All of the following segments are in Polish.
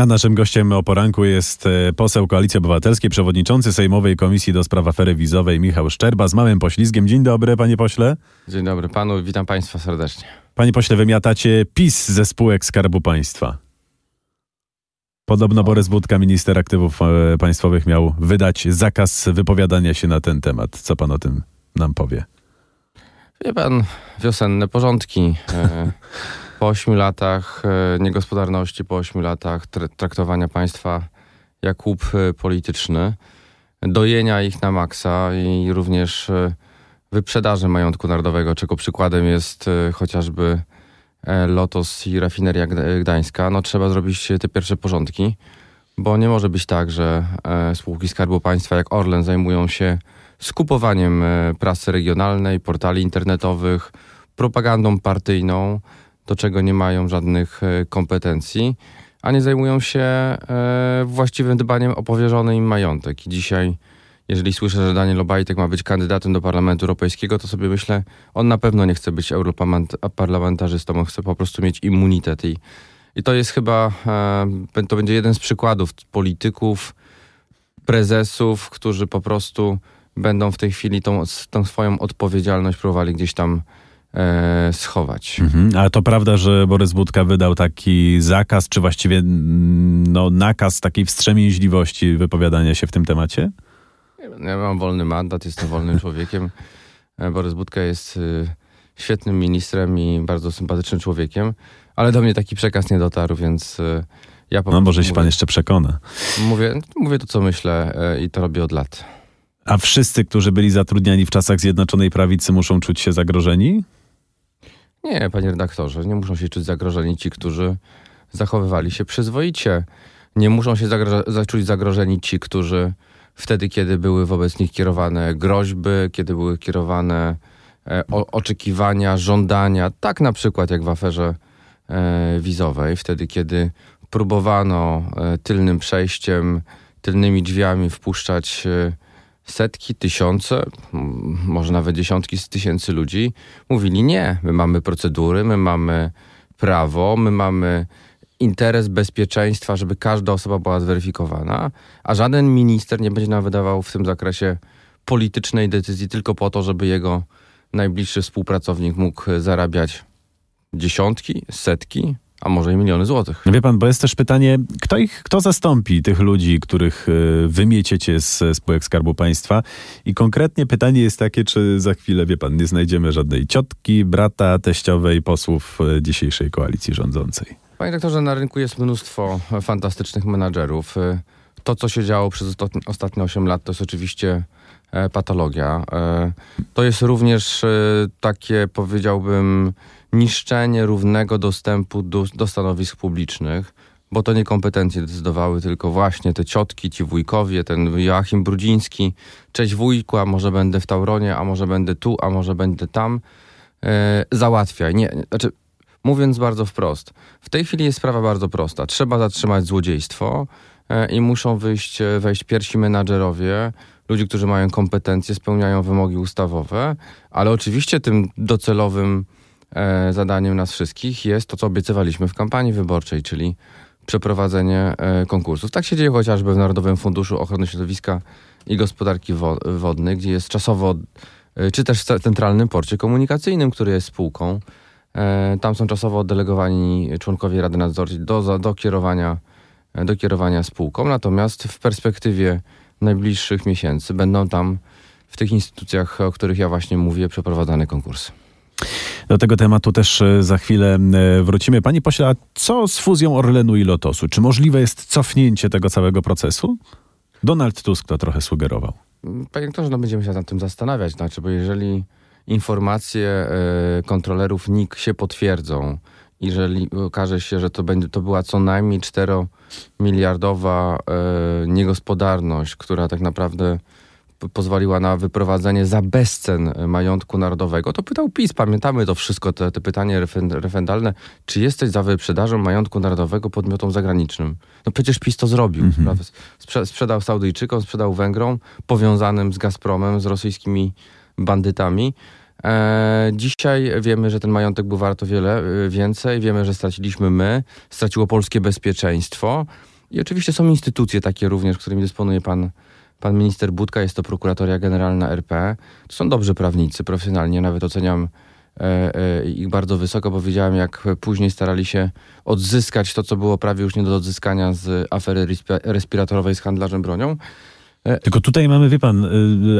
A naszym gościem o poranku jest poseł Koalicji Obywatelskiej, przewodniczący Sejmowej Komisji do Spraw Afery Wizowej Michał Szczerba z małym poślizgiem. Dzień dobry, panie pośle. Dzień dobry panu, witam państwa serdecznie. Panie pośle, wymiatacie PiS ze spółek Skarbu Państwa. Podobno Borys Budka, minister aktywów państwowych, miał wydać zakaz wypowiadania się na ten temat. Co pan o tym nam powie? Wie pan, wiosenne porządki. Po 8 latach niegospodarności, po 8 latach traktowania państwa jak łup polityczny, dojenia ich na maksa i również wyprzedaży majątku narodowego, czego przykładem jest chociażby Lotos i Rafineria Gdańska, no trzeba zrobić te pierwsze porządki, bo nie może być tak, że spółki Skarbu Państwa jak Orlen zajmują się skupowaniem prasy regionalnej, portali internetowych, propagandą partyjną, do czego nie mają żadnych kompetencji, a nie zajmują się właściwym dbaniem o powierzony im majątek. I dzisiaj, jeżeli słyszę, że Daniel Obajtek ma być kandydatem do Parlamentu Europejskiego, to sobie myślę, on na pewno nie chce być europarlamentarzystą, on chce po prostu mieć immunitet. I to jest chyba, to będzie jeden z przykładów polityków, prezesów, którzy po prostu będą w tej chwili tą swoją odpowiedzialność próbowali gdzieś tam schować. A to prawda, że Borys Budka wydał taki zakaz, czy właściwie nakaz takiej wstrzemięźliwości wypowiadania się w tym temacie? Ja mam wolny mandat, jestem wolnym człowiekiem. Borys Budka jest świetnym ministrem i bardzo sympatycznym człowiekiem, ale do mnie taki przekaz nie dotarł, więc ja po prostu może się pan jeszcze przekona. Mówię to, co myślę i to robię od lat. A wszyscy, którzy byli zatrudniani w czasach Zjednoczonej Prawicy, muszą czuć się zagrożeni? Nie, panie redaktorze, nie muszą się czuć zagrożeni ci, którzy zachowywali się przyzwoicie. Nie muszą się czuć zagrożeni ci, którzy wtedy, kiedy były wobec nich kierowane groźby, kiedy były kierowane oczekiwania, żądania, tak na przykład jak w aferze wizowej, wtedy, kiedy próbowano tylnym przejściem, tylnymi drzwiami wpuszczać setki, tysiące, może nawet dziesiątki tysięcy ludzi, mówili nie, my mamy procedury, my mamy prawo, my mamy interes bezpieczeństwa, żeby każda osoba była zweryfikowana, a żaden minister nie będzie nam wydawał w tym zakresie politycznej decyzji tylko po to, żeby jego najbliższy współpracownik mógł zarabiać dziesiątki, setki, a może i miliony złotych. Wie pan, bo jest też pytanie, kto zastąpi tych ludzi, których wymieciecie z spółek Skarbu Państwa? I konkretnie pytanie jest takie, czy za chwilę, wie pan, nie znajdziemy żadnej ciotki, brata, teściowej posłów dzisiejszej koalicji rządzącej? Panie doktorze, na rynku jest mnóstwo fantastycznych menadżerów. To, co się działo przez ostatnie 8 lat, to jest oczywiście patologia. To jest również takie, powiedziałbym, niszczenie równego dostępu do stanowisk publicznych, bo to nie kompetencje decydowały, tylko właśnie te ciotki, ci wujkowie, ten Joachim Brudziński, cześć wujku, a może będę w Tauronie, a może będę tu, a może będę tam. Załatwiaj. Nie, znaczy, mówiąc bardzo wprost, w tej chwili jest sprawa bardzo prosta. Trzeba zatrzymać złodziejstwo i muszą wejść pierwsi menadżerowie, ludzi, którzy mają kompetencje, spełniają wymogi ustawowe, ale oczywiście tym docelowym zadaniem nas wszystkich jest to, co obiecywaliśmy w kampanii wyborczej, czyli przeprowadzenie konkursów. Tak się dzieje chociażby w Narodowym Funduszu Ochrony Środowiska i Gospodarki Wodnej, gdzie jest czasowo, czy też w Centralnym Porcie Komunikacyjnym, który jest spółką. Tam są czasowo oddelegowani członkowie Rady Nadzorczej do kierowania spółką, natomiast w perspektywie najbliższych miesięcy będą tam w tych instytucjach, o których ja właśnie mówię, przeprowadzane konkursy. Do tego tematu też za chwilę wrócimy. Panie pośle, a co z fuzją Orlenu i Lotosu? Czy możliwe jest cofnięcie tego całego procesu? Donald Tusk to trochę sugerował. Panie doktorze, będziemy się nad tym zastanawiać, bo jeżeli informacje kontrolerów NIK się potwierdzą, jeżeli okaże się, że to była co najmniej 4-miliardowa niegospodarność, która tak naprawdę pozwoliła na wyprowadzenie za bezcen majątku narodowego, to pytał PiS, pamiętamy to wszystko, te pytanie referendalne, czy jesteś za wyprzedażą majątku narodowego podmiotom zagranicznym? No przecież PiS to zrobił. Sprzedał Saudyjczykom, sprzedał Węgrom, powiązanym z Gazpromem, z rosyjskimi bandytami. Dzisiaj wiemy, że ten majątek był warto wiele więcej. Wiemy, że straciliśmy my, straciło polskie bezpieczeństwo. I oczywiście są instytucje takie również, którymi dysponuje pan minister Budka. Jest to Prokuratoria Generalna RP. To są dobrzy prawnicy, profesjonalnie. Nawet oceniam ich bardzo wysoko, bo widziałem, jak później starali się odzyskać to, co było prawie już nie do odzyskania z afery respiratorowej z handlarzem bronią. Tylko tutaj mamy, wie pan,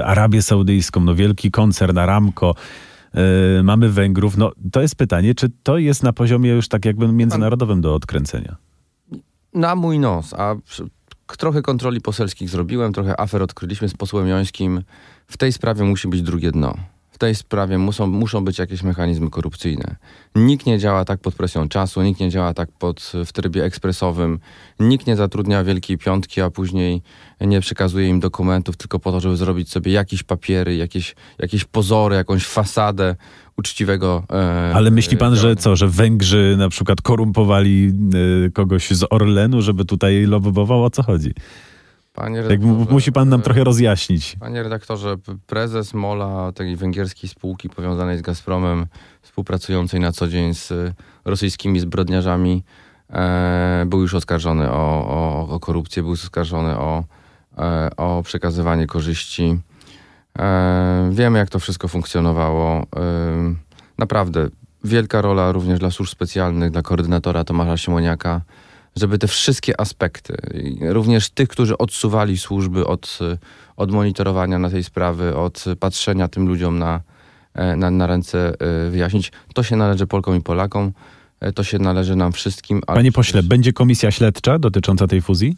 Arabię Saudyjską, no wielki koncern Aramco, mamy Węgrów. No to jest pytanie, czy to jest na poziomie już tak jakby międzynarodowym do odkręcenia? Na mój nos, a trochę kontroli poselskich zrobiłem, trochę afer odkryliśmy z posłem Jońskim. W tej sprawie musi być drugie dno. W tej sprawie muszą być jakieś mechanizmy korupcyjne. Nikt nie działa tak pod presją czasu, nikt nie działa tak w trybie ekspresowym, nikt nie zatrudnia Wielkiej Piątki, a później nie przekazuje im dokumentów tylko po to, żeby zrobić sobie jakieś papiery, jakieś pozory, jakąś fasadę uczciwego... Ale myśli pan, że co, że Węgrzy na przykład korumpowali kogoś z Orlenu, żeby tutaj lobbował? O co chodzi? Panie redaktorze, musi pan nam trochę rozjaśnić. Panie redaktorze, prezes MOL-a, tej węgierskiej spółki powiązanej z Gazpromem, współpracującej na co dzień z rosyjskimi zbrodniarzami, był już oskarżony o korupcję, był oskarżony o przekazywanie korzyści. Wiemy, jak to wszystko funkcjonowało. Naprawdę, wielka rola również dla służb specjalnych, dla koordynatora Tomasza Simoniaka, żeby te wszystkie aspekty, również tych, którzy odsuwali służby od monitorowania na tej sprawy, od patrzenia tym ludziom na ręce, wyjaśnić. To się należy Polkom i Polakom, to się należy nam wszystkim. Panie pośle, będzie komisja śledcza dotycząca tej fuzji?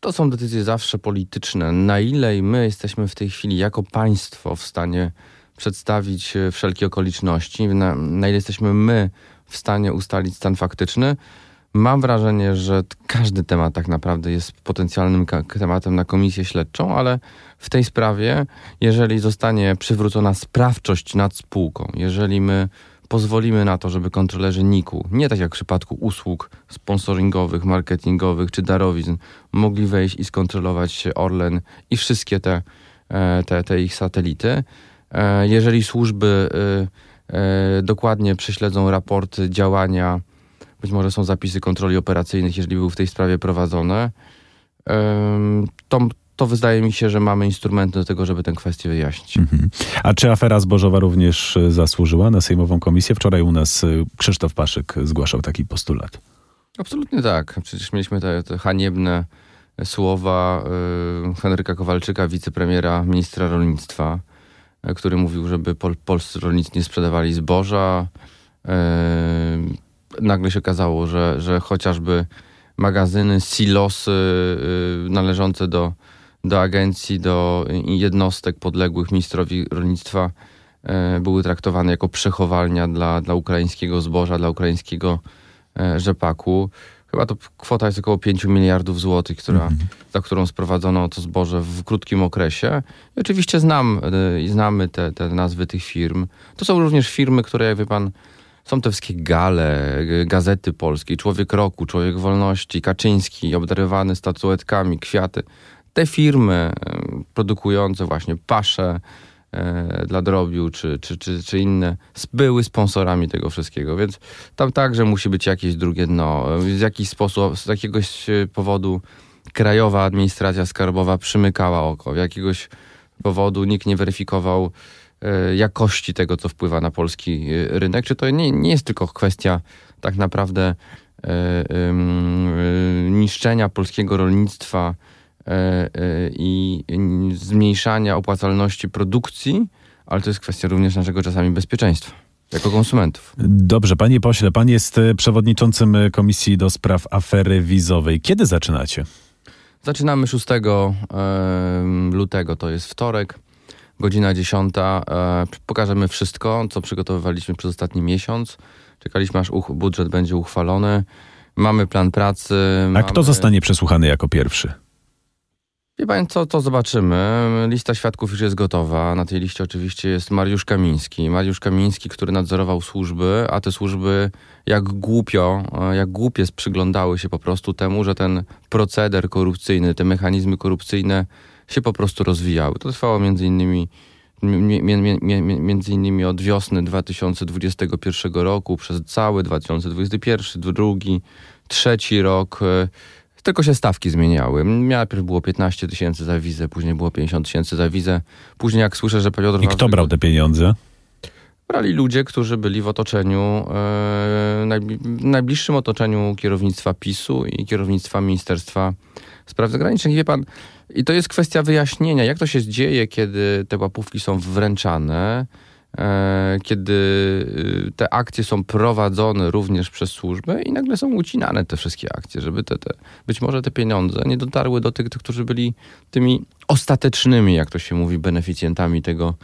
To są decyzje zawsze polityczne. Na ile my jesteśmy w tej chwili jako państwo w stanie przedstawić wszelkie okoliczności, na ile jesteśmy my w stanie ustalić stan faktyczny, mam wrażenie, że każdy temat tak naprawdę jest potencjalnym tematem na komisję śledczą, ale w tej sprawie, jeżeli zostanie przywrócona sprawczość nad spółką, jeżeli my pozwolimy na to, żeby kontrolerzy NIK-u, nie tak jak w przypadku usług sponsoringowych, marketingowych czy darowizn, mogli wejść i skontrolować Orlen i wszystkie te ich satelity, jeżeli służby dokładnie prześledzą raporty działania, być może są zapisy kontroli operacyjnych, jeżeli były w tej sprawie prowadzone, to wydaje mi się, że mamy instrumenty do tego, żeby tę kwestię wyjaśnić. Mhm. A czy afera zbożowa również zasłużyła na Sejmową Komisję? Wczoraj u nas Krzysztof Paszyk zgłaszał taki postulat. Absolutnie tak. Przecież mieliśmy te haniebne słowa Henryka Kowalczyka, wicepremiera, ministra rolnictwa, który mówił, żeby polscy rolnicy nie sprzedawali zboża. Nagle się okazało, że chociażby magazyny, silosy należące do agencji, do jednostek podległych ministrowi rolnictwa były traktowane jako przechowalnia dla ukraińskiego zboża, dla ukraińskiego rzepaku. Chyba to kwota jest około 5 miliardów złotych, za którą sprowadzono to zboże w krótkim okresie. I oczywiście znamy te nazwy tych firm. To są również firmy, które, jak wie pan, są te wszystkie gale, gazety polskie, Człowiek Roku, Człowiek Wolności, Kaczyński, obdarowany statuetkami, kwiaty. Te firmy produkujące właśnie pasze dla drobiu czy inne były sponsorami tego wszystkiego, więc tam także musi być jakieś drugie dno. Z jakiegoś powodu Krajowa Administracja Skarbowa przymykała oko. Z jakiegoś powodu nikt nie weryfikował jakości tego, co wpływa na polski rynek, czy to nie jest tylko kwestia tak naprawdę niszczenia polskiego rolnictwa i zmniejszania opłacalności produkcji, ale to jest kwestia również naszego czasami bezpieczeństwa jako konsumentów. Dobrze, panie pośle, pan jest przewodniczącym Komisji do Spraw Afery Wizowej. Kiedy zaczynacie? Zaczynamy 6 lutego, to jest wtorek. Godzina 10:00. Pokażemy wszystko, co przygotowywaliśmy przez ostatni miesiąc. Czekaliśmy, aż budżet będzie uchwalony. Mamy plan pracy. Kto zostanie przesłuchany jako pierwszy? Wie pan co, to zobaczymy. Lista świadków już jest gotowa. Na tej liście oczywiście jest Mariusz Kamiński. Mariusz Kamiński, który nadzorował służby, a te służby jak głupie przyglądały się po prostu temu, że ten proceder korupcyjny, te mechanizmy korupcyjne się po prostu rozwijały. To trwało między innymi między innymi od wiosny 2021 roku przez cały 2021, drugi, trzeci rok, tylko się stawki zmieniały. Najpierw było 15 tysięcy za wizę, później było 50 tysięcy za wizę. Później jak słyszę, że Piotr Wawrzyk... I kto brał te pieniądze? Brali ludzie, którzy byli w otoczeniu, najbliższym otoczeniu kierownictwa PiS-u i kierownictwa Ministerstwa Spraw Zagranicznych. Wie pan, i to jest kwestia wyjaśnienia, jak to się dzieje, kiedy te łapówki są wręczane, kiedy te akcje są prowadzone również przez służby i nagle są ucinane te wszystkie akcje, żeby być może te pieniądze nie dotarły do tych, którzy byli tymi ostatecznymi, jak to się mówi, beneficjentami tego.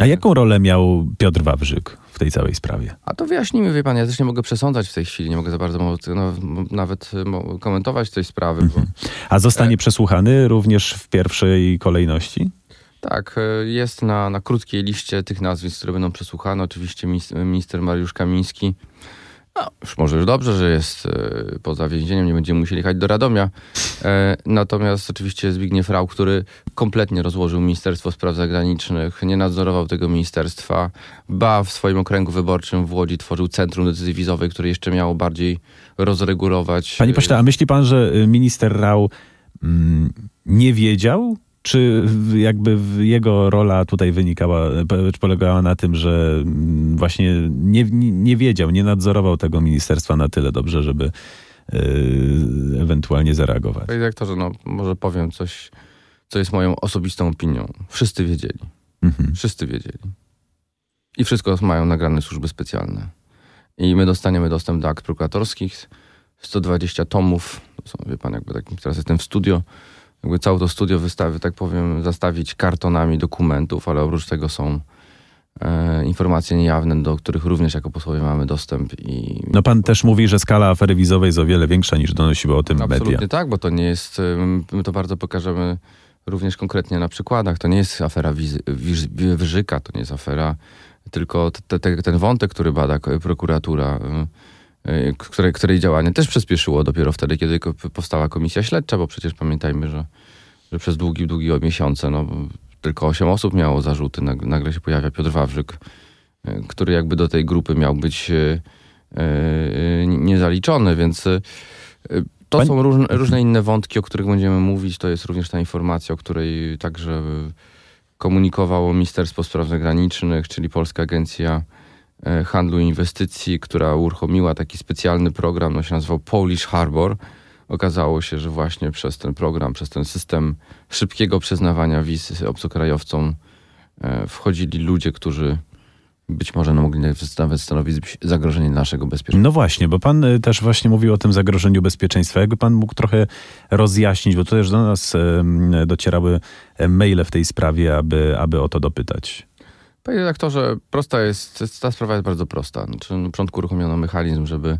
A jaką rolę miał Piotr Wawrzyk w tej całej sprawie? A to wyjaśnijmy, wie pan, ja też nie mogę przesądzać w tej chwili, nie mogę za bardzo nawet komentować tej sprawy. Bo... A zostanie przesłuchany również w pierwszej kolejności? Tak, jest na krótkiej liście tych nazwisk, które będą przesłuchane. Oczywiście minister Mariusz Kamiński. No, może dobrze, że jest poza więzieniem, nie będziemy musieli jechać do Radomia. Natomiast oczywiście Zbigniew Rau, który kompletnie rozłożył Ministerstwo Spraw Zagranicznych, nie nadzorował tego ministerstwa, ba w swoim okręgu wyborczym w Łodzi tworzył Centrum Decyzji Wizowej, które jeszcze miało bardziej rozregulować. Panie pośle, a myśli pan, że minister Rau nie wiedział? Czy jakby jego rola tutaj wynikała, polegała na tym, że właśnie nie wiedział, nie nadzorował tego ministerstwa na tyle dobrze, żeby ewentualnie zareagować? Panie dyrektorze, może powiem coś, co jest moją osobistą opinią. Wszyscy wiedzieli. Mhm. Wszyscy wiedzieli. I wszystko mają nagrane służby specjalne. I my dostaniemy dostęp do akt prokuratorskich, 120 tomów, to są, wie pan, jakby tak, teraz jestem w studio, jakby całe to studio wystawy, tak powiem, zastawić kartonami dokumentów, ale oprócz tego są informacje niejawne, do których również jako posłowie mamy dostęp. I... No pan też mówi, że skala afery wizowej jest o wiele większa niż donosiły o tym media. Absolutnie tak, bo to nie jest, my to bardzo pokażemy również konkretnie na przykładach, to nie jest afera Wawrzyka, to nie jest afera, tylko ten wątek, który bada prokuratura, której działanie też przyspieszyło dopiero wtedy, kiedy powstała komisja śledcza, bo przecież pamiętajmy, że przez długie miesiące tylko 8 osób miało zarzuty. Nagle się pojawia Piotr Wawrzyk, który jakby do tej grupy miał być niezaliczony, więc to są różne inne wątki, o których będziemy mówić. To jest również ta informacja, o której także komunikowało Ministerstwo Spraw Zagranicznych, czyli Polska Agencja Handlu i Inwestycji, która uruchomiła taki specjalny program, on się nazywał Polish Harbor. Okazało się, że właśnie przez ten program, przez ten system szybkiego przyznawania wiz obcokrajowcom wchodzili ludzie, którzy być może mogli nawet stanowić zagrożenie naszego bezpieczeństwa. No właśnie, bo pan też właśnie mówił o tym zagrożeniu bezpieczeństwa. Jakby pan mógł trochę rozjaśnić, bo to też do nas docierały maile w tej sprawie, aby o to dopytać. Panie redaktorze, ta sprawa jest bardzo prosta. Znaczy, na początku uruchomiono mechanizm, żeby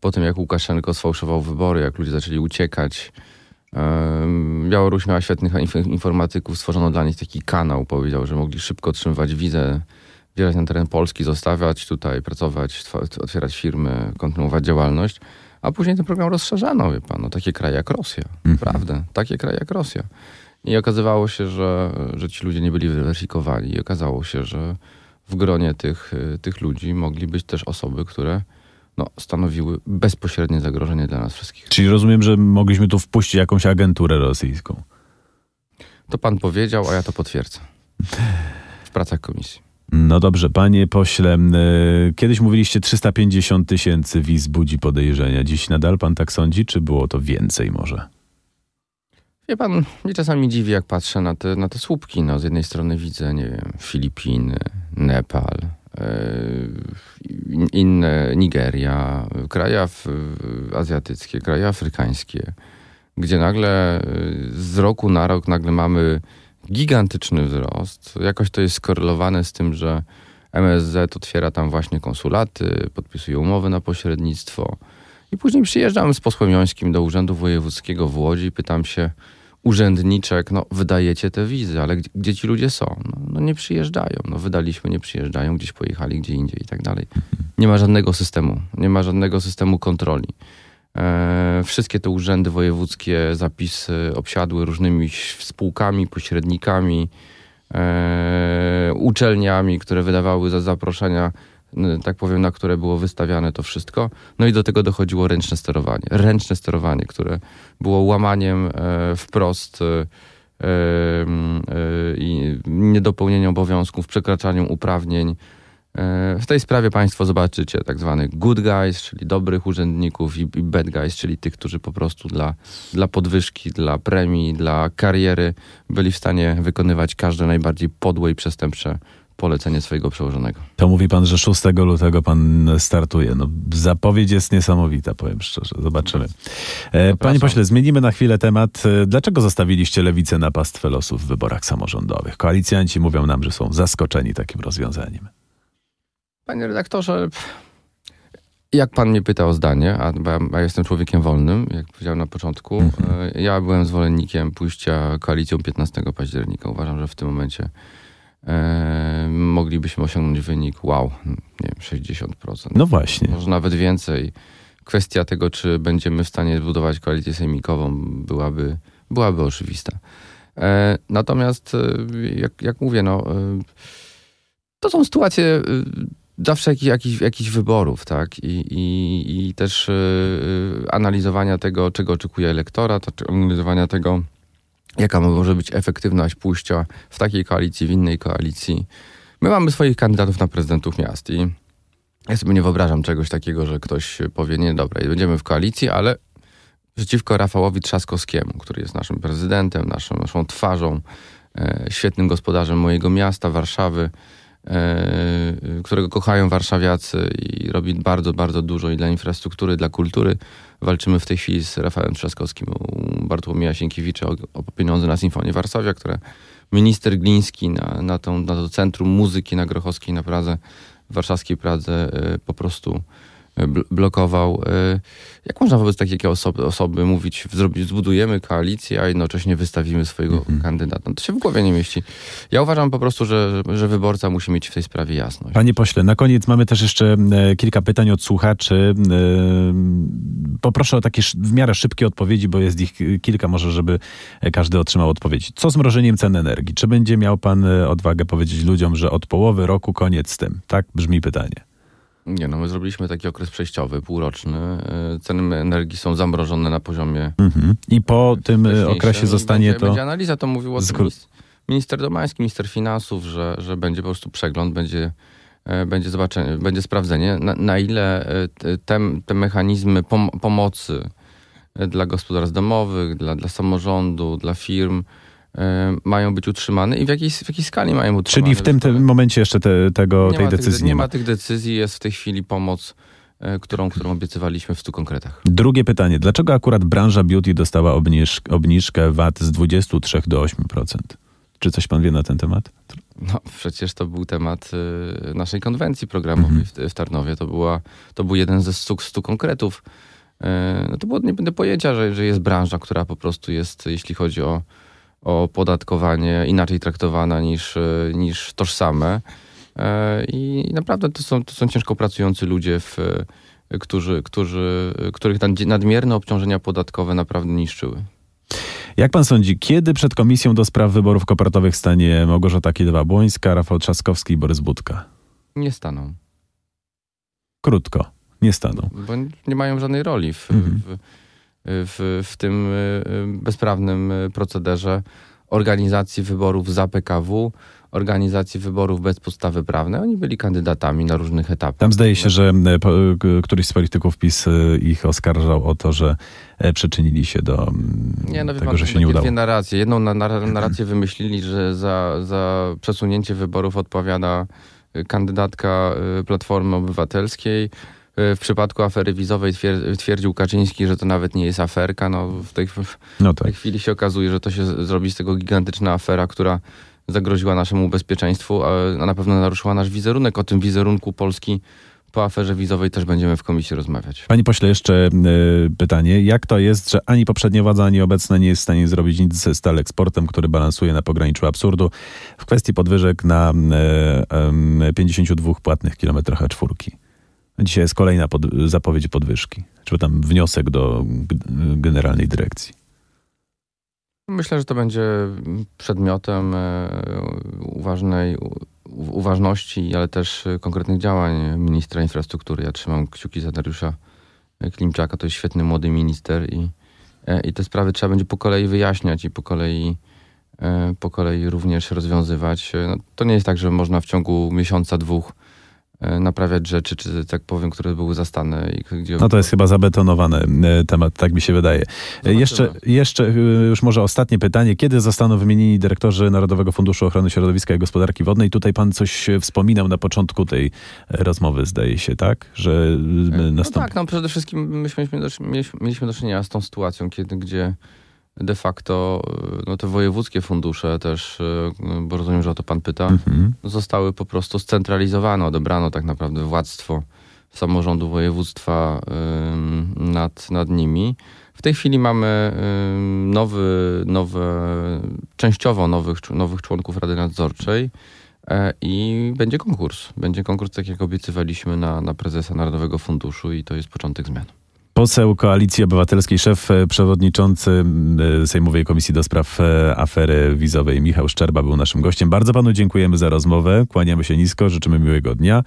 po tym, jak Łukaszenko sfałszował wybory, jak ludzie zaczęli uciekać, Białoruś miała świetnych informatyków, stworzono dla nich taki kanał, powiedział, że mogli szybko otrzymywać wizę, wjeżdżać na teren Polski, zostawiać tutaj, pracować, otwierać firmy, kontynuować działalność, a później ten program rozszerzano, wie pan, takie kraje jak Rosja, naprawdę, takie kraje jak Rosja. I okazywało się, że ci ludzie nie byli weryfikowani. I okazało się, że w gronie tych ludzi mogli być też osoby, które stanowiły bezpośrednie zagrożenie dla nas wszystkich. Czyli rozumiem, że mogliśmy tu wpuścić jakąś agenturę rosyjską. To pan powiedział, a ja to potwierdzę. W pracach komisji. No dobrze, panie pośle. Kiedyś mówiliście 350 tysięcy wiz budzi podejrzenia. Dziś nadal pan tak sądzi, czy było to więcej może? Wie pan, mnie czasami dziwi, jak patrzę na te słupki. Z jednej strony widzę, nie wiem, Filipiny, Nepal, inne, Nigeria, kraje azjatyckie, kraje afrykańskie, gdzie nagle z roku na rok mamy gigantyczny wzrost. Jakoś to jest skorelowane z tym, że MSZ otwiera tam właśnie konsulaty, podpisuje umowy na pośrednictwo. I później przyjeżdżam z posłem Jońskim do Urzędu Wojewódzkiego w Łodzi i pytam się urzędniczek, wydajecie te wizy, ale gdzie ci ludzie są? Nie przyjeżdżają. Wydaliśmy, nie przyjeżdżają, gdzieś pojechali, gdzie indziej i tak dalej. Nie ma żadnego systemu. Nie ma żadnego systemu kontroli. Wszystkie te urzędy wojewódzkie zapisy obsiadły różnymi spółkami, pośrednikami, uczelniami, które wydawały za zaproszenia, tak powiem, na które było wystawiane to wszystko. No i do tego dochodziło ręczne sterowanie. Ręczne sterowanie, które było łamaniem wprost i niedopełnieniem obowiązków, przekraczaniem uprawnień. W tej sprawie państwo zobaczycie tak zwanych good guys, czyli dobrych urzędników, i bad guys, czyli tych, którzy po prostu dla podwyżki, dla premii, dla kariery byli w stanie wykonywać każde najbardziej podłe i przestępcze polecenie swojego przełożonego. To mówi pan, że 6 lutego pan startuje. No, zapowiedź jest niesamowita, powiem szczerze. Zobaczymy. Panie pośle, zmienimy na chwilę temat. Dlaczego zostawiliście Lewicę na pastwę losu w wyborach samorządowych? Koalicjanci mówią nam, że są zaskoczeni takim rozwiązaniem. Panie redaktorze, jak pan mnie pyta o zdanie, a jestem człowiekiem wolnym, jak powiedziałem na początku, ja byłem zwolennikiem pójścia koalicją 15 października. Uważam, że w tym momencie moglibyśmy osiągnąć wynik, nie wiem, 60%. No właśnie. Może nawet więcej. Kwestia tego, czy będziemy w stanie zbudować koalicję sejmikową, byłaby oczywista. Natomiast, jak mówię, to są sytuacje zawsze jakichś wyborów, tak? I też analizowania tego, czego oczekuje elektorat, analizowania tego, jaka może być efektywność pójścia w takiej koalicji, w innej koalicji. My mamy swoich kandydatów na prezydentów miast i ja sobie nie wyobrażam czegoś takiego, że ktoś powie, nie, dobra, będziemy w koalicji, ale przeciwko Rafałowi Trzaskowskiemu, który jest naszym prezydentem, naszą twarzą, świetnym gospodarzem mojego miasta, Warszawy, którego kochają warszawiacy i robi bardzo, bardzo dużo i dla infrastruktury, dla kultury. Walczymy w tej chwili z Rafałem Trzaskowskim u Bartłomieja Sienkiewicza o pieniądze na Sinfonię Warszawia, które minister Gliński na to centrum muzyki na Grochowskiej, na Pradze, warszawskiej Pradze po prostu blokował. Jak można wobec takiej osoby mówić, zbudujemy koalicję, a jednocześnie wystawimy swojego kandydata? No to się w głowie nie mieści. Ja uważam po prostu, że wyborca musi mieć w tej sprawie jasność. Panie pośle, na koniec mamy też jeszcze kilka pytań od słuchaczy. Poproszę o takie w miarę szybkie odpowiedzi, bo jest ich kilka, może żeby każdy otrzymał odpowiedzi. Co z mrożeniem cen energii? Czy będzie miał pan odwagę powiedzieć ludziom, że od połowy roku koniec z tym? Tak brzmi pytanie. Nie, my zrobiliśmy taki okres przejściowy, półroczny. Ceny energii są zamrożone na poziomie... I po tym okresie zostanie to... Będzie analiza, to mówił o tym minister Domański, minister finansów, że będzie po prostu przegląd, będzie zobaczenie, będzie sprawdzenie, na ile te mechanizmy pomocy dla gospodarstw domowych, dla samorządu, dla firm mają być utrzymane i w jakiej skali mają utrzymane. Czyli w tym momencie jeszcze tej decyzji nie ma. Nie ma tych decyzji, jest w tej chwili pomoc, którą obiecywaliśmy w 100 konkretach. Drugie pytanie. Dlaczego akurat branża beauty dostała obniżkę VAT z 23 do 8%? Czy coś pan wie na ten temat? No przecież to był temat naszej konwencji programowej w Tarnowie. To był jeden ze 100 konkretów. To było, nie będę pojęcia, że jest branża, która po prostu jest, jeśli chodzi o podatkowanie, inaczej traktowana niż tożsame. I naprawdę to są ciężko pracujący ludzie, których nadmierne obciążenia podatkowe naprawdę niszczyły. Jak pan sądzi, kiedy przed Komisją do Spraw Wyborów Kopertowych stanie Małgorzata Kidawa-Błońska, Rafał Trzaskowski i Borys Budka? Nie staną. Krótko, nie staną. Bo nie mają żadnej roli w tym bezprawnym procederze organizacji wyborów za PKW, organizacji wyborów bez podstawy prawnej. Oni byli kandydatami na różnych etapach. Tam zdaje się, że któryś z polityków PiS ich oskarżał o to, że przyczynili się do tego, że się nie udało. Dwie narracje. Jedną narrację wymyślili, że za przesunięcie wyborów odpowiada kandydatka Platformy Obywatelskiej. W przypadku afery wizowej twierdził Kaczyński, że to nawet nie jest aferka. W tej chwili się okazuje, że to się zrobi z tego gigantyczna afera, która zagroziła naszemu bezpieczeństwu, a na pewno naruszyła nasz wizerunek. O tym wizerunku Polski po aferze wizowej też będziemy w komisji rozmawiać. Panie pośle, jeszcze pytanie. Jak to jest, że ani poprzednia władza, ani obecna nie jest w stanie zrobić nic z Taleksportem, który balansuje na pograniczu absurdu w kwestii podwyżek na 52 płatnych kilometrach A4? Dzisiaj jest kolejna zapowiedź podwyżki, czy tam wniosek do Generalnej Dyrekcji. Myślę, że to będzie przedmiotem uważności, ale też konkretnych działań ministra infrastruktury. Ja trzymam kciuki za Dariusza Klimczaka, to jest świetny młody minister i te sprawy trzeba będzie po kolei wyjaśniać i po kolei również rozwiązywać. No, to nie jest tak, że można w ciągu miesiąca, dwóch naprawiać rzeczy, czy tak powiem, które były zastane. No to jest chyba zabetonowany temat, tak mi się wydaje. Jeszcze już może ostatnie pytanie. Kiedy zostaną wymienieni dyrektorzy Narodowego Funduszu Ochrony Środowiska i Gospodarki Wodnej? Tutaj pan coś wspominał na początku tej rozmowy, zdaje się, tak? Że nastąpi... No tak, przede wszystkim mieliśmy do czynienia z tą sytuacją, gdzie de facto te wojewódzkie fundusze też, bo rozumiem, że o to pan pyta, zostały po prostu scentralizowane, odebrano tak naprawdę władztwo samorządu województwa nad nimi. W tej chwili mamy częściowo nowych członków Rady Nadzorczej i będzie konkurs. Będzie konkurs, tak jak obiecywaliśmy, na prezesa Narodowego Funduszu i to jest początek zmian. Poseł Koalicji Obywatelskiej, szef przewodniczący Sejmowej Komisji do Spraw Afery Wizowej Michał Szczerba był naszym gościem. Bardzo panu dziękujemy za rozmowę. Kłaniamy się nisko, życzymy miłego dnia.